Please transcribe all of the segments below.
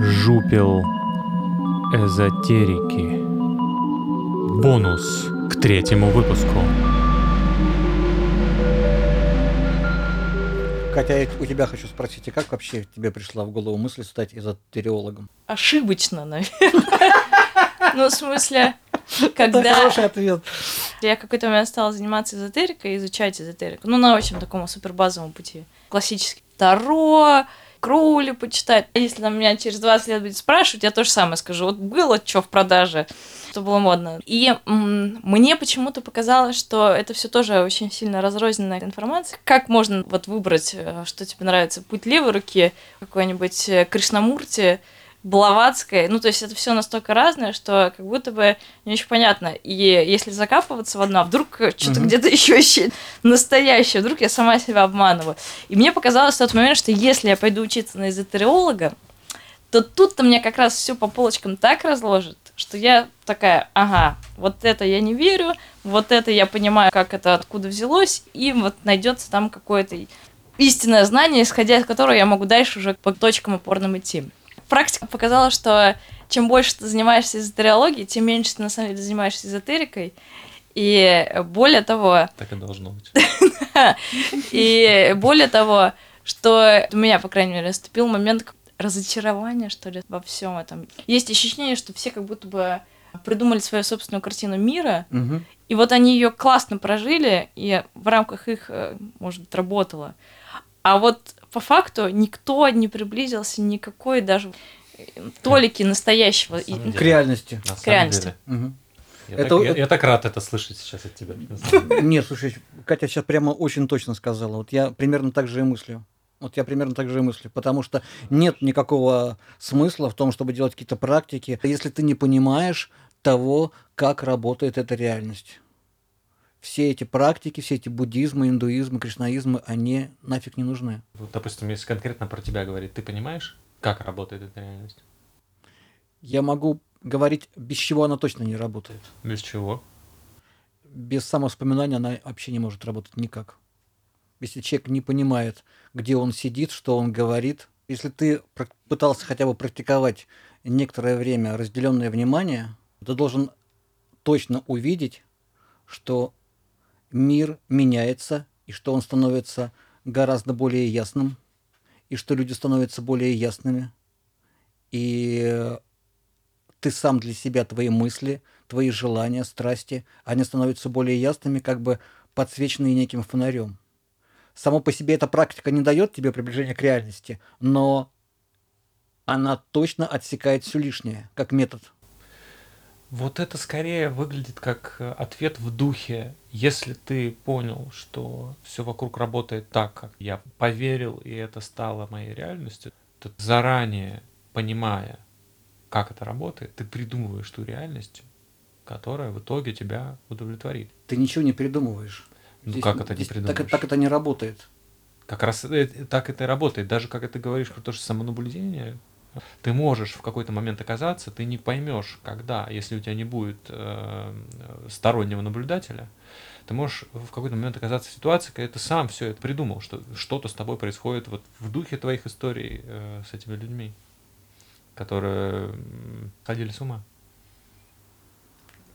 жупел эзотерики. Бонус к 3-му выпуску. Катя, я у тебя хочу спросить, и как вообще тебе пришла в голову мысль стать эзотериологом? Ошибочно, наверное. Ну, в смысле, когда... Это хороший ответ. Я какой-то момент стала заниматься эзотерикой, изучать эзотерику. Ну, на очень таком супербазовом пути. Классический Таро, Кроули почитать. Если на меня через 20 лет будет спрашивать, я то же самое скажу. Вот было что в продаже, что было модно. И мне почему-то показалось, что это все тоже очень сильно разрозненная информация. Как можно вот выбрать, что тебе нравится? Путь левой руки, какой-нибудь Кришнамурти, Блаватская. Ну, то есть это все настолько разное, что как будто бы не очень понятно. И если закапываться в одно, а вдруг что-то где-то еще настоящее, вдруг я сама себя обманываю. И мне показалось в тот момент, что если я пойду учиться на эзотериолога, то тут-то мне как раз все по полочкам так разложит, что я такая, ага, вот это я не верю, вот это я понимаю, как это откуда взялось, и вот найдется там какое-то истинное знание, исходя из которого я могу дальше уже по точкам опорным идти. Практика показала, что чем больше ты занимаешься эзотериологией, тем меньше ты на самом деле занимаешься эзотерикой. И более того... Так и должно быть. И более того, что у меня, по крайней мере, наступил момент разочарования, что ли, во всем этом. Есть ощущение, что все как будто бы придумали свою собственную картину мира, и вот они ее классно прожили, и в рамках их, может быть, работало. А вот по факту никто не приблизился никакой даже толики настоящего. К реальности. К реальности. Угу. Я так рад это слышать сейчас от тебя. Нет, слушай, Катя сейчас прямо очень точно сказала. Вот я примерно так же и мыслю. Потому что нет никакого смысла в том, чтобы делать какие-то практики, если ты не понимаешь того, как работает эта реальность. Все эти практики, все эти буддизмы, индуизмы, кришнаизмы, они нафиг не нужны. Вот, допустим, если конкретно про тебя говорить, ты понимаешь, как работает эта реальность? Я могу говорить, без чего она точно не работает. Без чего? Без самовспоминания она вообще не может работать никак. Если человек не понимает, где он сидит, что он говорит, если ты пытался хотя бы практиковать некоторое время разделенное внимание, ты должен точно увидеть, что мир меняется, и что он становится гораздо более ясным, и что люди становятся более ясными, и ты сам для себя, твои мысли, твои желания, страсти, они становятся более ясными, как бы подсвеченные неким фонарем. Само по себе эта практика не дает тебе приближения к реальности, но она точно отсекает все лишнее, как метод. Вот это скорее выглядит как ответ в духе. Если ты понял, что все вокруг работает так, как я поверил, и это стало моей реальностью, то заранее понимая, как это работает, ты придумываешь ту реальность, которая в итоге тебя удовлетворит. Ты ничего не придумываешь. Ну здесь, как это не придумываешь? Так это не работает. Как раз так это и работает. Даже как ты говоришь про то, что самонаблюдение... Ты можешь в какой-то момент оказаться, ты не поймешь, когда, если у тебя не будет стороннего наблюдателя, ты можешь в какой-то момент оказаться в ситуации, когда ты сам все это придумал, что что-то с тобой происходит вот в духе твоих историй с этими людьми, которые ходили с ума.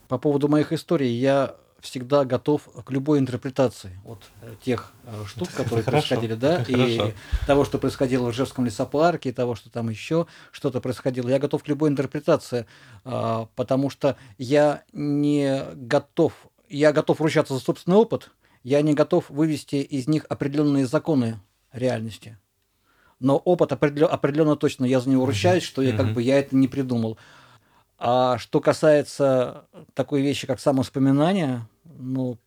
По поводу моих историй я всегда готов к любой интерпретации вот тех штук, которые происходили, да, и того, что происходило в Ржевском лесопарке, и того, что там еще что-то происходило. Я готов к любой интерпретации, потому что я готов ручаться за собственный опыт, я не готов вывести из них определенные законы реальности. Но опыт определенно точно, я за него ручаюсь, что я как бы я это не придумал. А что касается такой вещи, как самовспоминание, ну,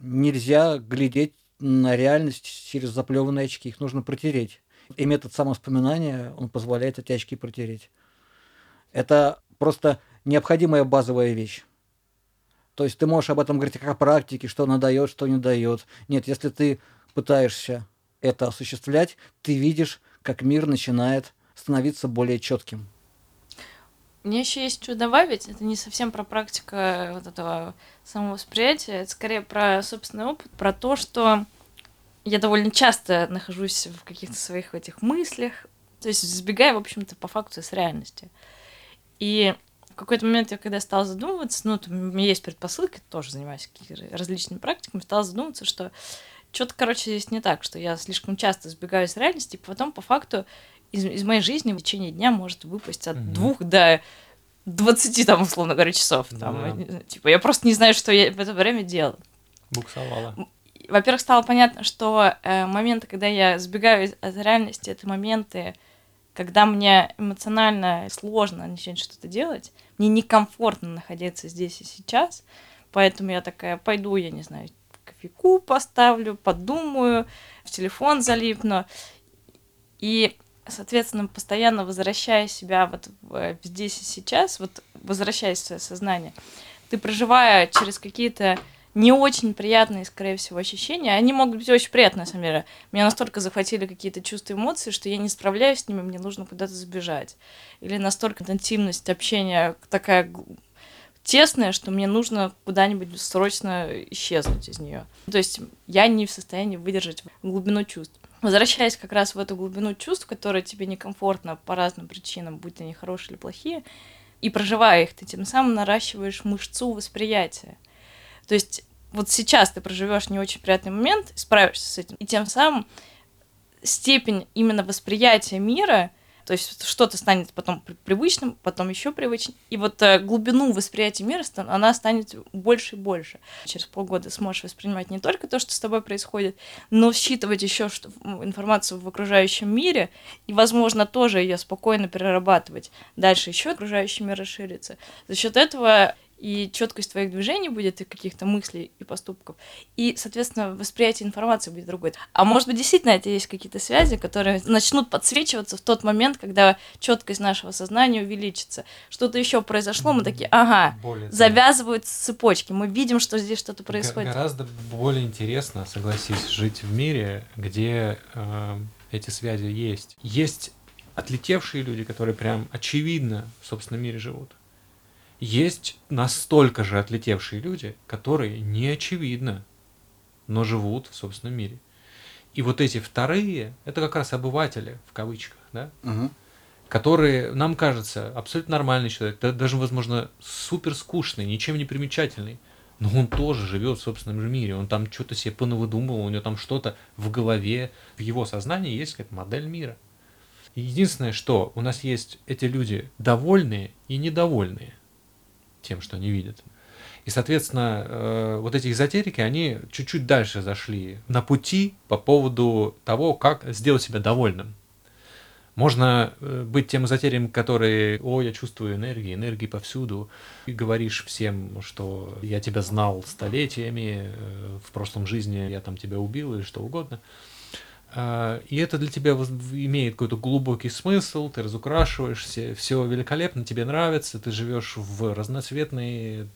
нельзя глядеть на реальность через заплеванные очки, их нужно протереть. И метод самовспоминания, он позволяет эти очки протереть. Это просто необходимая базовая вещь. То есть ты можешь об этом говорить как о практике, что она дает, что не дает. Нет, если ты пытаешься это осуществлять, ты видишь, как мир начинает становиться более четким. Мне еще есть что добавить. Это не совсем про практику вот этого самовосприятия, это скорее про собственный опыт, про то, что я довольно часто нахожусь в каких-то своих этих мыслях, То есть сбегая, в общем-то, по факту с реальности. И в какой-то момент я, когда стала задумываться, ну, у меня есть предпосылки, тоже занимаюсь различными практиками, стала задумываться, что что-то, короче, здесь не так, что я слишком часто сбегаю с реальности, и потом, по факту, из моей жизни в течение дня может выпасть от 2 до 20, там, условно говоря, часов. Там, типа, я просто не знаю, что я в это время делала. Буксовала. Во-первых, стало понятно, что моменты, когда я сбегаю от реальности, это моменты, когда мне эмоционально сложно начать что-то делать, мне некомфортно находиться здесь и сейчас, поэтому я такая, пойду, я не знаю, кофейку поставлю, подумаю, в телефон залипну. И, соответственно, постоянно возвращая себя вот здесь и сейчас, вот возвращаясь в свое сознание, ты, проживая через какие-то не очень приятные, скорее всего, ощущения. Они могут быть очень приятные, на самом деле. Меня настолько захватили какие-то чувства и эмоции, что я не справляюсь с ними, мне нужно куда-то сбежать. Или настолько интимность общения такая тесная, что мне нужно куда-нибудь срочно исчезнуть из нее. То есть я не в состоянии выдержать глубину чувств. Возвращаясь как раз в эту глубину чувств, которые тебе некомфортно по разным причинам, будь они хорошие или плохие, и проживая их, ты тем самым наращиваешь мышцу восприятия. То есть вот сейчас ты проживешь не очень приятный момент, справишься с этим, и тем самым степень именно восприятия мира, то есть что-то станет потом привычным, потом еще привычным, и вот глубину восприятия мира, она станет больше и больше. Через полгода сможешь воспринимать не только то, что с тобой происходит, но считывать еще информацию в окружающем мире, и, возможно, тоже ее спокойно перерабатывать. Дальше еще окружающий мир расширится. За счет этого и четкость твоих движений будет, и каких-то мыслей и поступков, и, соответственно, восприятие информации будет другое. А может быть, действительно, это есть какие-то связи, которые начнут подсвечиваться в тот момент, когда четкость нашего сознания увеличится. Что-то еще произошло, мы такие, ага, завязывают цепочки, мы видим, что здесь что-то происходит. Гораздо более интересно, согласись, жить в мире, где эти связи есть. Есть отлетевшие люди, которые прям очевидно в собственном мире живут. Есть настолько же отлетевшие люди, которые не очевидно, но живут в собственном мире. И вот эти вторые, это как раз обыватели, в кавычках, да? Угу. Которые, нам кажется, абсолютно нормальный человек, даже, возможно, супер скучный, ничем не примечательный, но он тоже живет в собственном же мире, он там что-то себе понавыдумывал, у него там что-то в голове, в его сознании есть какая-то модель мира. Единственное, что у нас есть эти люди довольные и недовольные тем, что они видят. И, соответственно, вот эти эзотерики, они чуть-чуть дальше зашли на пути по поводу того, как сделать себя довольным. Можно быть тем эзотериком, который, о, я чувствую энергии, энергии повсюду, и говоришь всем, что я тебя знал столетиями, в прошлом жизни я там тебя убил или что угодно. И это для тебя имеет какой-то глубокий смысл, ты разукрашиваешься, все великолепно, тебе нравится, ты живешь в разноцветной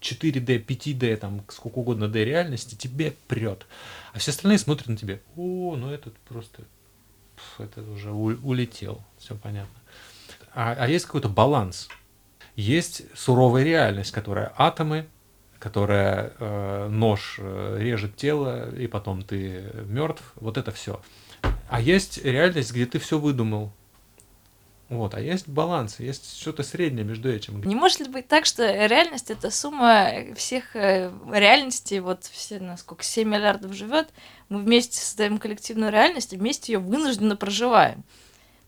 4D, 5D, там, сколько угодно D реальности, тебе прет. А все остальные смотрят на тебя, о, ну этот просто, это уже улетел, все понятно. А есть какой-то баланс, есть суровая реальность, которая атомы, которая нож режет тело, и потом ты мертв, вот это все. А есть реальность, где ты все выдумал. Вот, а есть баланс, есть что-то среднее между этим. Не может ли быть так, что реальность — это сумма всех реальностей, вот все, насколько 7 миллиардов живет, мы вместе создаем коллективную реальность и вместе ее вынужденно проживаем.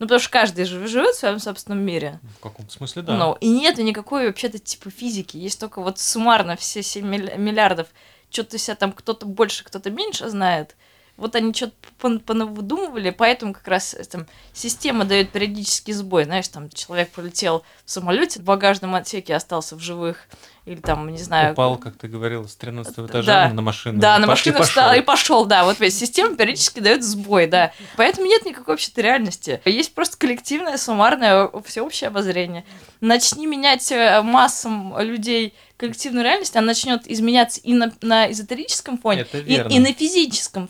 Ну, потому что каждый живет в своем собственном мире. В каком-то смысле, да. Но и нет никакой вообще-то типа физики. Есть только вот суммарно все 7 миллиардов. Что-то себя там кто-то больше, кто-то меньше знает. Вот они что-то понавыдумывали, поэтому как раз там система дает периодический сбой. Знаешь, там человек полетел в самолете, в багажном отсеке остался в живых. Или там, не знаю... Упал, как ты говорила, с 13-го этажа, да, на машину. Да, на машину встал и пошел, да. Вот ведь система периодически дает сбой, да. Поэтому нет никакой общей реальности. Есть просто коллективное, суммарное, всеобщее обозрение. Начни менять массам людей коллективную реальность, она начнет изменяться и на эзотерическом фоне, и на физическом.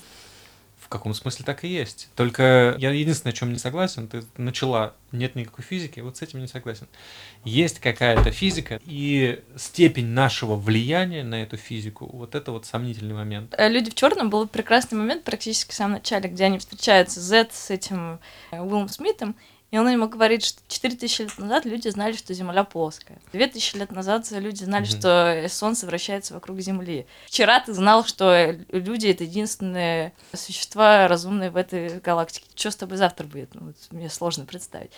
В каком смысле так и есть. Только я единственное, о чем не согласен, ты начала, нет никакой физики, вот с этим не согласен. Есть какая-то физика, и степень нашего влияния на эту физику, вот это вот сомнительный момент. «Люди в черном» был прекрасный момент практически в самом начале, где они встречаются, Z с этим Уиллом Смитом, И он ему говорит, что 4000 лет назад люди знали, что Земля плоская. 2000 лет назад люди знали, что Солнце вращается вокруг Земли. Вчера ты знал, что люди — это единственные существа разумные в этой галактике. Что с тобой завтра будет? Ну, вот мне сложно представить.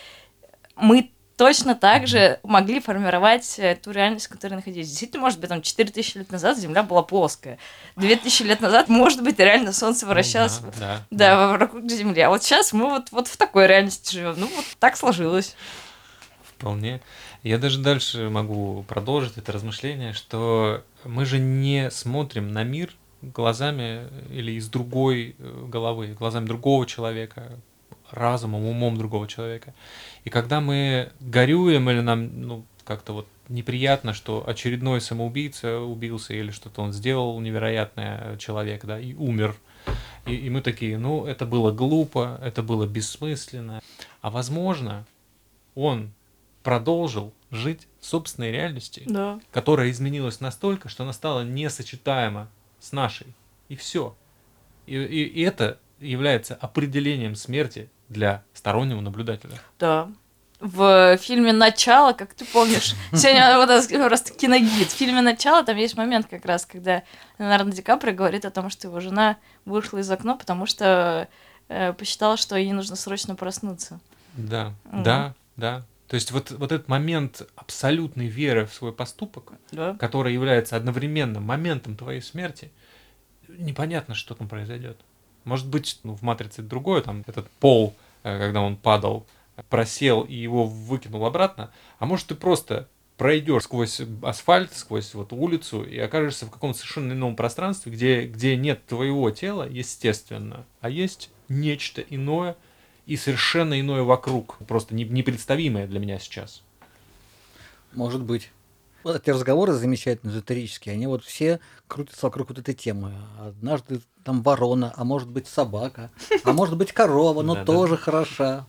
Мы точно так же могли формировать ту реальность, в которой находились. Действительно, может быть, там 4000 лет назад Земля была плоская. 2000 лет назад, может быть, реально Солнце вращалось вокруг Земли. А вот сейчас мы вот в такой реальности живем. Ну, вот так сложилось. Вполне. Я даже дальше могу продолжить это размышление, что мы же не смотрим на мир глазами или из другой головы, глазами другого человека, разумом, умом другого человека. И когда мы горюем или нам как-то неприятно, что очередной самоубийца убился или что-то он сделал невероятное, человек, да, и умер, и мы такие, это было глупо, это было бессмысленно. А возможно, он продолжил жить в собственной реальности, да, которая изменилась настолько, что она стала несочетаема с нашей. И все. И это является определением смерти для стороннего наблюдателя. Да. В фильме «Начало», как ты помнишь, сегодня просто киногид. В фильме «Начало» там есть момент как раз, когда Леонардо Ди Каприо говорит о том, что его жена вышла из окна, потому что посчитала, что ей нужно срочно проснуться. Да, да, да. То есть вот этот момент абсолютной веры в свой поступок, который является одновременно моментом твоей смерти, непонятно, что там произойдет. Может быть, в «Матрице» другое, там этот пол, когда он падал, просел и его выкинул обратно. А может, ты просто пройдешь сквозь асфальт, сквозь улицу и окажешься в каком-то совершенно ином пространстве, где нет твоего тела, естественно, а есть нечто иное и совершенно иное вокруг, просто непредставимое для меня сейчас. Может быть. Вот эти разговоры замечательные, эзотерические, они все крутятся вокруг этой темы. Однажды там ворона, а может быть собака, а может быть корова, но тоже хороша.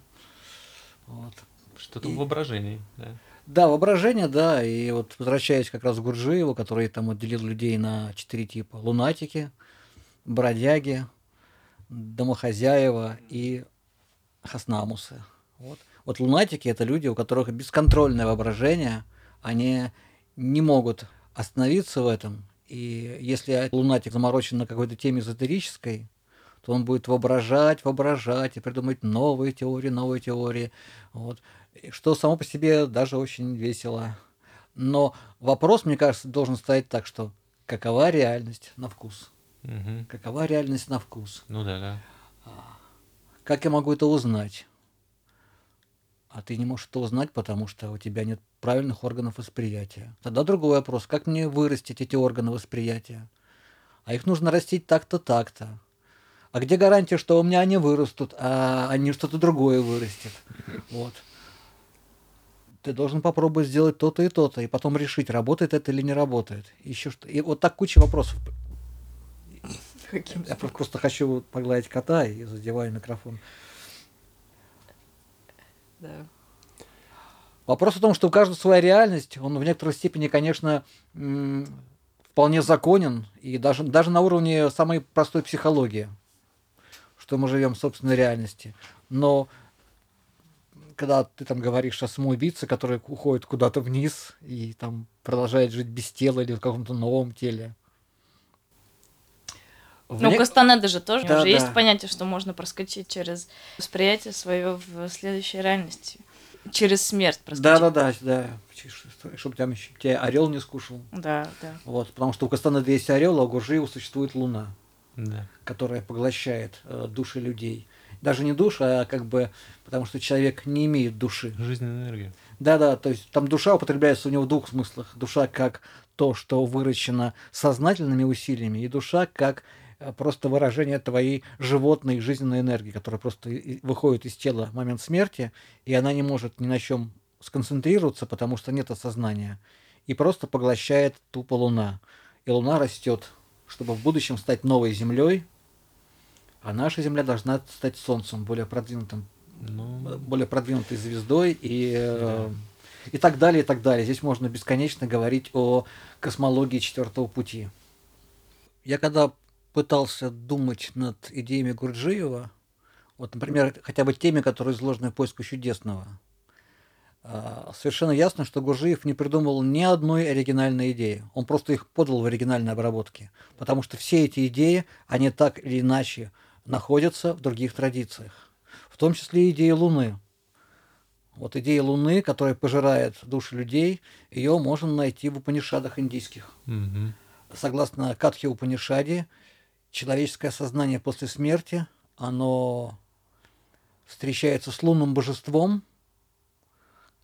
Что-то в воображении. Да, воображение, да. И возвращаясь как раз к Гурджиеву, который там отделил людей на 4 типа. Лунатики, бродяги, домохозяева и хаснамусы. Вот лунатики – это люди, у которых бесконтрольное воображение, они не могут остановиться в этом. И если лунатик заморочен на какой-то теме эзотерической, то он будет воображать и придумать новые теории. Что само по себе даже очень весело. Но вопрос, мне кажется, должен стоять так, что какова реальность на вкус? Угу. Какова реальность на вкус? Да. Как я могу это узнать? А ты не можешь это узнать, потому что у тебя нет правильных органов восприятия. Тогда другой вопрос. Как мне вырастить эти органы восприятия? А их нужно растить так-то, так-то. А где гарантия, что у меня они вырастут, а они что-то другое вырастет? Ты должен попробовать сделать то-то и то-то, и потом решить, работает это или не работает. Еще что. И так куча вопросов. Я просто хочу погладить кота и задеваю микрофон. Да. Вопрос в том, что у каждого своя реальность, он в некоторой степени, конечно, вполне законен, и даже на уровне самой простой психологии, что мы живем в собственной реальности. Но когда ты там говоришь о самоубийце, который уходит куда-то вниз и там продолжает жить без тела или в каком-то новом теле. У Кастанеды же тоже уже есть понятие, что можно проскочить через восприятие свое в следующей реальности. Через смерть проскочить. Да. Чтобы там еще тебя орел не скушал. Да. Потому что у Кастанеды есть орел, а у Гурджиева существует луна, которая поглощает души людей. Даже не душ, а потому что человек не имеет души. Жизненная энергия. Да, то есть там душа употребляется у него в двух смыслах. Душа как то, что выращено сознательными усилиями, и душа как просто выражение твоей животной жизненной энергии, которая просто выходит из тела в момент смерти, и она не может ни на чем сконцентрироваться, потому что нет осознания, и просто поглощает тупо луна. И луна растет, чтобы в будущем стать новой землей, а наша земля должна стать солнцем, более продвинутой звездой и так далее, и так далее. Здесь можно бесконечно говорить о космологии Четвёртого Пути. Я когда пытался думать над идеями Гурджиева, Вот, например, хотя бы теме, которые изложены в «Поиске чудесного». Совершенно ясно, что Гурджиев не придумал ни одной оригинальной идеи. Он просто их подал в оригинальной обработке. Потому что все эти идеи, они так или иначе находятся в других традициях. В том числе идея Луны. Вот идея Луны, которая пожирает души людей, ее можно найти в Упанишадах индийских. Mm-hmm. Согласно Катхе Упанишаде, человеческое сознание после смерти, оно встречается с лунным божеством,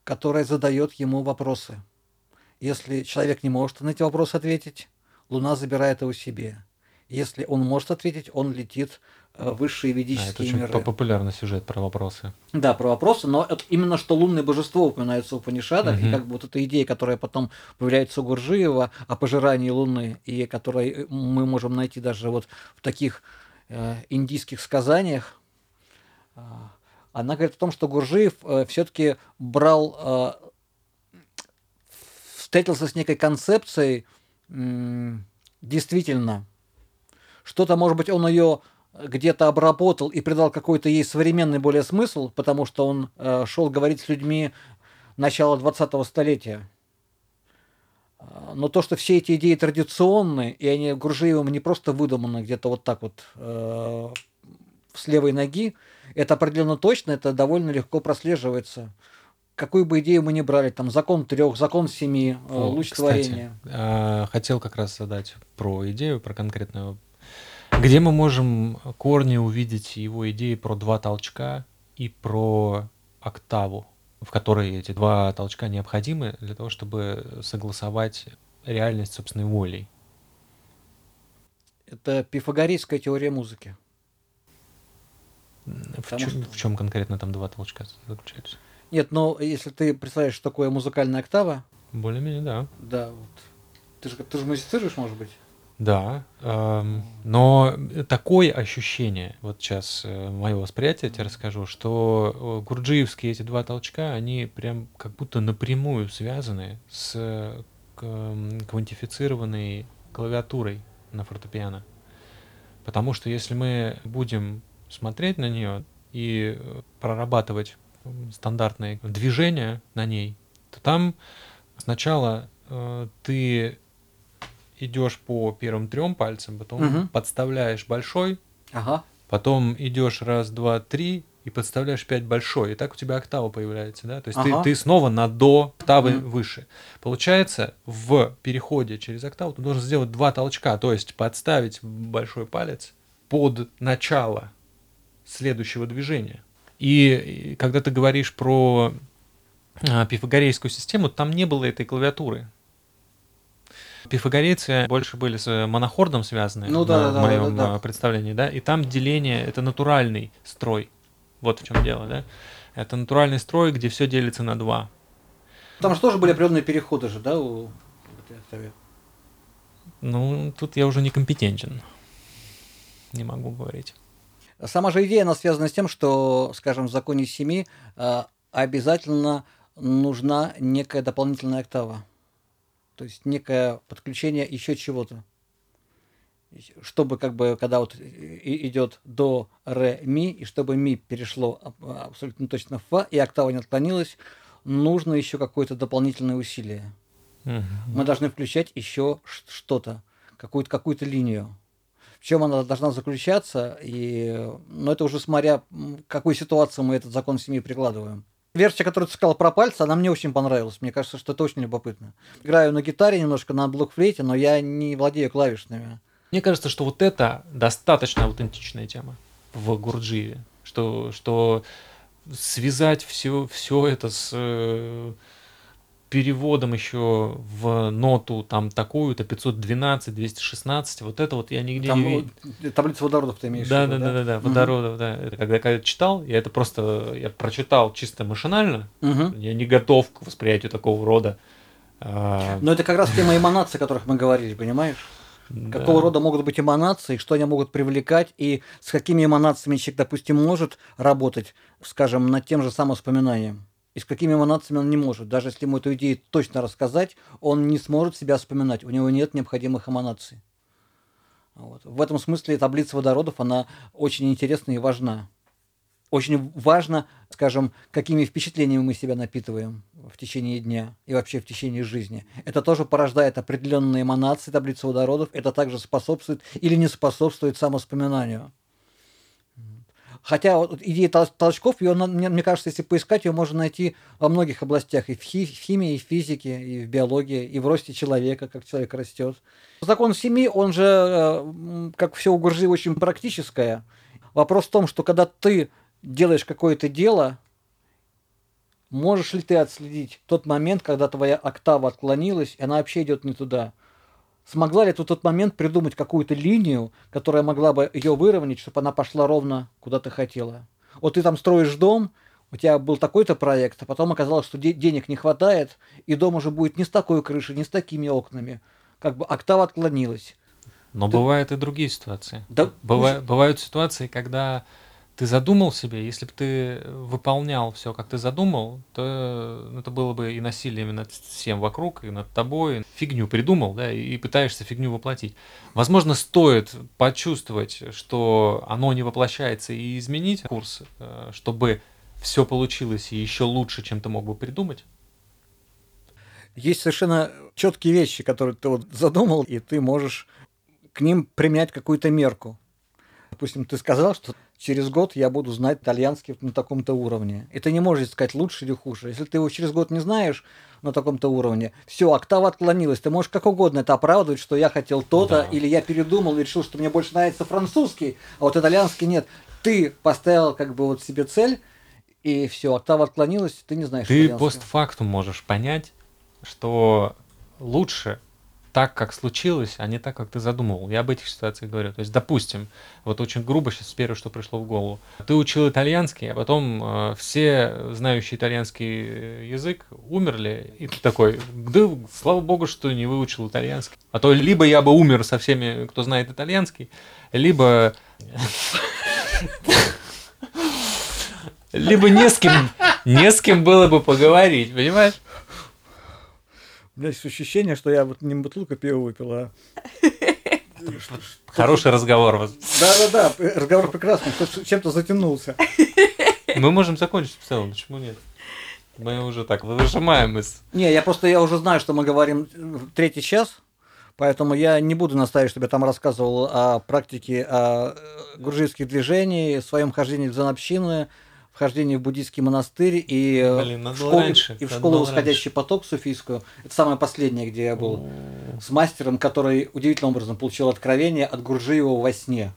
которое задает ему вопросы. Если человек не может на эти вопросы ответить, Луна забирает его себе. Если он может ответить, он летит в высшие ведические миры. Это очень популярный сюжет про вопросы. Да, про вопросы, но это именно что лунное божество упоминается в Упанишадах, и как бы вот эта идея, которая потом появляется у Гурджиева о пожирании Луны, и которой мы можем найти даже вот в таких индийских сказаниях, она говорит о том, что Гурджиев все-таки брал, встретился с некой концепцией, действительно, что-то, может быть, он ее где-то обработал и придал какой-то ей современный более смысл, потому что он шел говорить с людьми начала 20-го столетия. Но то, что все эти идеи традиционные, и они Гурджиевым не просто выдуманы где-то вот так вот с левой ноги, это определенно точно, это довольно легко прослеживается. Какую бы идею мы ни брали, там закон трёх, закон семи, луч творения. Хотел как раз задать про идею, про конкретную. Где мы можем корни увидеть его идеи про два толчка и про октаву, в которой эти два толчка необходимы для того, чтобы согласовать реальность собственной волей? Это пифагорейская теория музыки. В чем конкретно там два толчка заключаются? Нет, но если ты представляешь, что такое музыкальная октава... Более-менее, да. Да, вот. Ты же музицируешь, может быть? Да, но такое ощущение, вот сейчас мое восприятие, я тебе расскажу, что гурджиевские эти два толчка, они прям как будто напрямую связаны с квантифицированной клавиатурой на фортепиано. Потому что если мы будем смотреть на нее и прорабатывать стандартные движения на ней, то там сначала ты идешь по первым трем пальцам, потом подставляешь большой, потом идешь раз, два, три и подставляешь пять большой, и так у тебя октава появляется, да? То есть ты снова на до октавы выше. Получается, в переходе через октаву ты должен сделать два толчка, то есть подставить большой палец под начало следующего движения. И когда ты говоришь про пифагорейскую систему, там не было этой клавиатуры. Пифагорейцы больше были с монохордом связаны, в моем представлении, да, и там деление — это натуральный строй. Вот в чем дело, да? Это натуральный строй, где все делится на два. Там же тоже были определенные переходы же, да, у октаве? Ну, тут я уже некомпетентен. Не могу говорить. Сама же идея, она связана с тем, что, скажем, в законе семи обязательно нужна некая дополнительная октава. То есть некое подключение еще чего-то. Чтобы, как бы, когда вот идет до, ре, ми, и чтобы ми перешло абсолютно точно в фа, и октава не отклонилась, нужно еще какое-то дополнительное усилие. Мы должны включать еще что-то, какую-то линию. В чем она должна заключаться, но это уже смотря, в какую ситуацию мы этот закон семьи прикладываем. Версия, которую ты сказал про пальцы, она мне очень понравилась. Мне кажется, что это очень любопытно. Играю на гитаре немножко, на блокфлейте, но я не владею клавишными. Мне кажется, что вот это достаточно аутентичная тема в Гурджиеве. Что связать все это с переводом еще в ноту там такую-то, 512, 216, вот это вот я нигде не видел. Таблица водородов ты имеешь в виду, да? Водородов, да. Когда я читал, я прочитал чисто машинально, я не готов к восприятию такого рода. Но это как раз тема эманации, о которых мы говорили, понимаешь? Какого рода могут быть эманации, что они могут привлекать, и с какими эманациями человек, допустим, может работать, скажем, над тем же самым вспоминанием. И с какими эманациями он не может. Даже если ему эту идею точно рассказать, он не сможет себя вспоминать. У него нет необходимых эманаций. Вот. В этом смысле таблица водородов, она очень интересна и важна. очень важно, скажем, какими впечатлениями мы себя напитываем в течение дня и вообще в течение жизни. Это тоже порождает определенные эманации таблицы водородов, это также способствует или не способствует самовспоминанию. Хотя вот, идея толчков, ее, мне кажется, если поискать, ее можно найти во многих областях, и в химии, и в физике, и в биологии, и в росте человека, как человек растет. Закон семи, он же, как все у Гурджиева, очень практическое. Вопрос в том, что когда ты делаешь какое-то дело, можешь ли ты отследить тот момент, когда твоя октава отклонилась, и она вообще идет не туда? Смогла ли ты в тот момент придумать какую-то линию, которая могла бы ее выровнять, чтобы она пошла ровно, куда ты хотела? Вот ты там строишь дом, у тебя был такой-то проект, а потом оказалось, что денег не хватает, и дом уже будет не с такой крышей, не с такими окнами. Как бы октава отклонилась. Но бывают и другие ситуации. Да, бывают ситуации, когда... Ты задумал себе, если бы ты выполнял все, как ты задумал, то это было бы и насилие над всем вокруг, и над тобой. Фигню придумал, да, и пытаешься фигню воплотить. Возможно, стоит почувствовать, что оно не воплощается, и изменить курс, чтобы все получилось и еще лучше, чем ты мог бы придумать. Есть совершенно четкие вещи, которые ты вот задумал, и ты можешь к ним применять какую-то мерку. Допустим, ты сказал, что через год я буду знать итальянский на таком-то уровне. И ты не можешь сказать, лучше или хуже. Если ты его через год не знаешь на таком-то уровне, все, октава отклонилась. Ты можешь как угодно это оправдывать, что я хотел то-то, или я передумал и решил, что мне больше нравится французский, а вот итальянский нет. Ты поставил как бы вот себе цель, и все, октава отклонилась, ты не знаешь итальянский. Ты постфактум можешь понять, что лучше... так, как случилось, а не так, как ты задумывал. Я об этих ситуациях говорю. То есть, допустим, вот очень грубо сейчас первое, что пришло в голову. Ты учил итальянский, а потом все знающие итальянский язык умерли, и ты такой, да, слава богу, что не выучил итальянский. А то либо я бы умер со всеми, кто знает итальянский, либо... Либо не с кем было бы поговорить, понимаешь? У меня есть ощущение, что я вот не бутылку пива выпила. Хороший разговор. Да-да-да, разговор прекрасный, чем-то затянулся. Мы можем закончить в целом, почему нет? Мы уже так выжимаем из... Не, я уже знаю, что мы говорим третий час, поэтому я не буду настаивать, чтобы я там рассказывал о практике гурджиевских движений, своем хождении в занобщины, вхождение в буддийский монастырь и, в школу «Восходящий поток» суфийскую. Это самое последнее, где я был. С мастером, который удивительным образом получил откровение от Гурджиева во сне.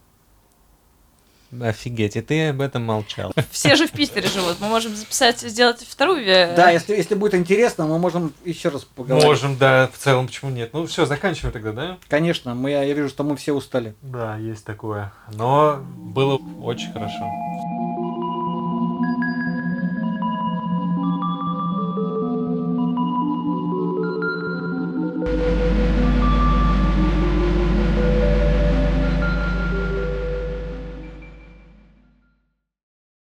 Офигеть, и ты об этом молчал. Все же в Питере живут. Мы можем сделать вторую. Да, если будет интересно, мы можем еще раз поговорить. Можем, да, в целом, почему нет. Ну все, заканчиваем тогда, да? Конечно, я вижу, что мы все устали. Да, есть такое. Но было очень хорошо.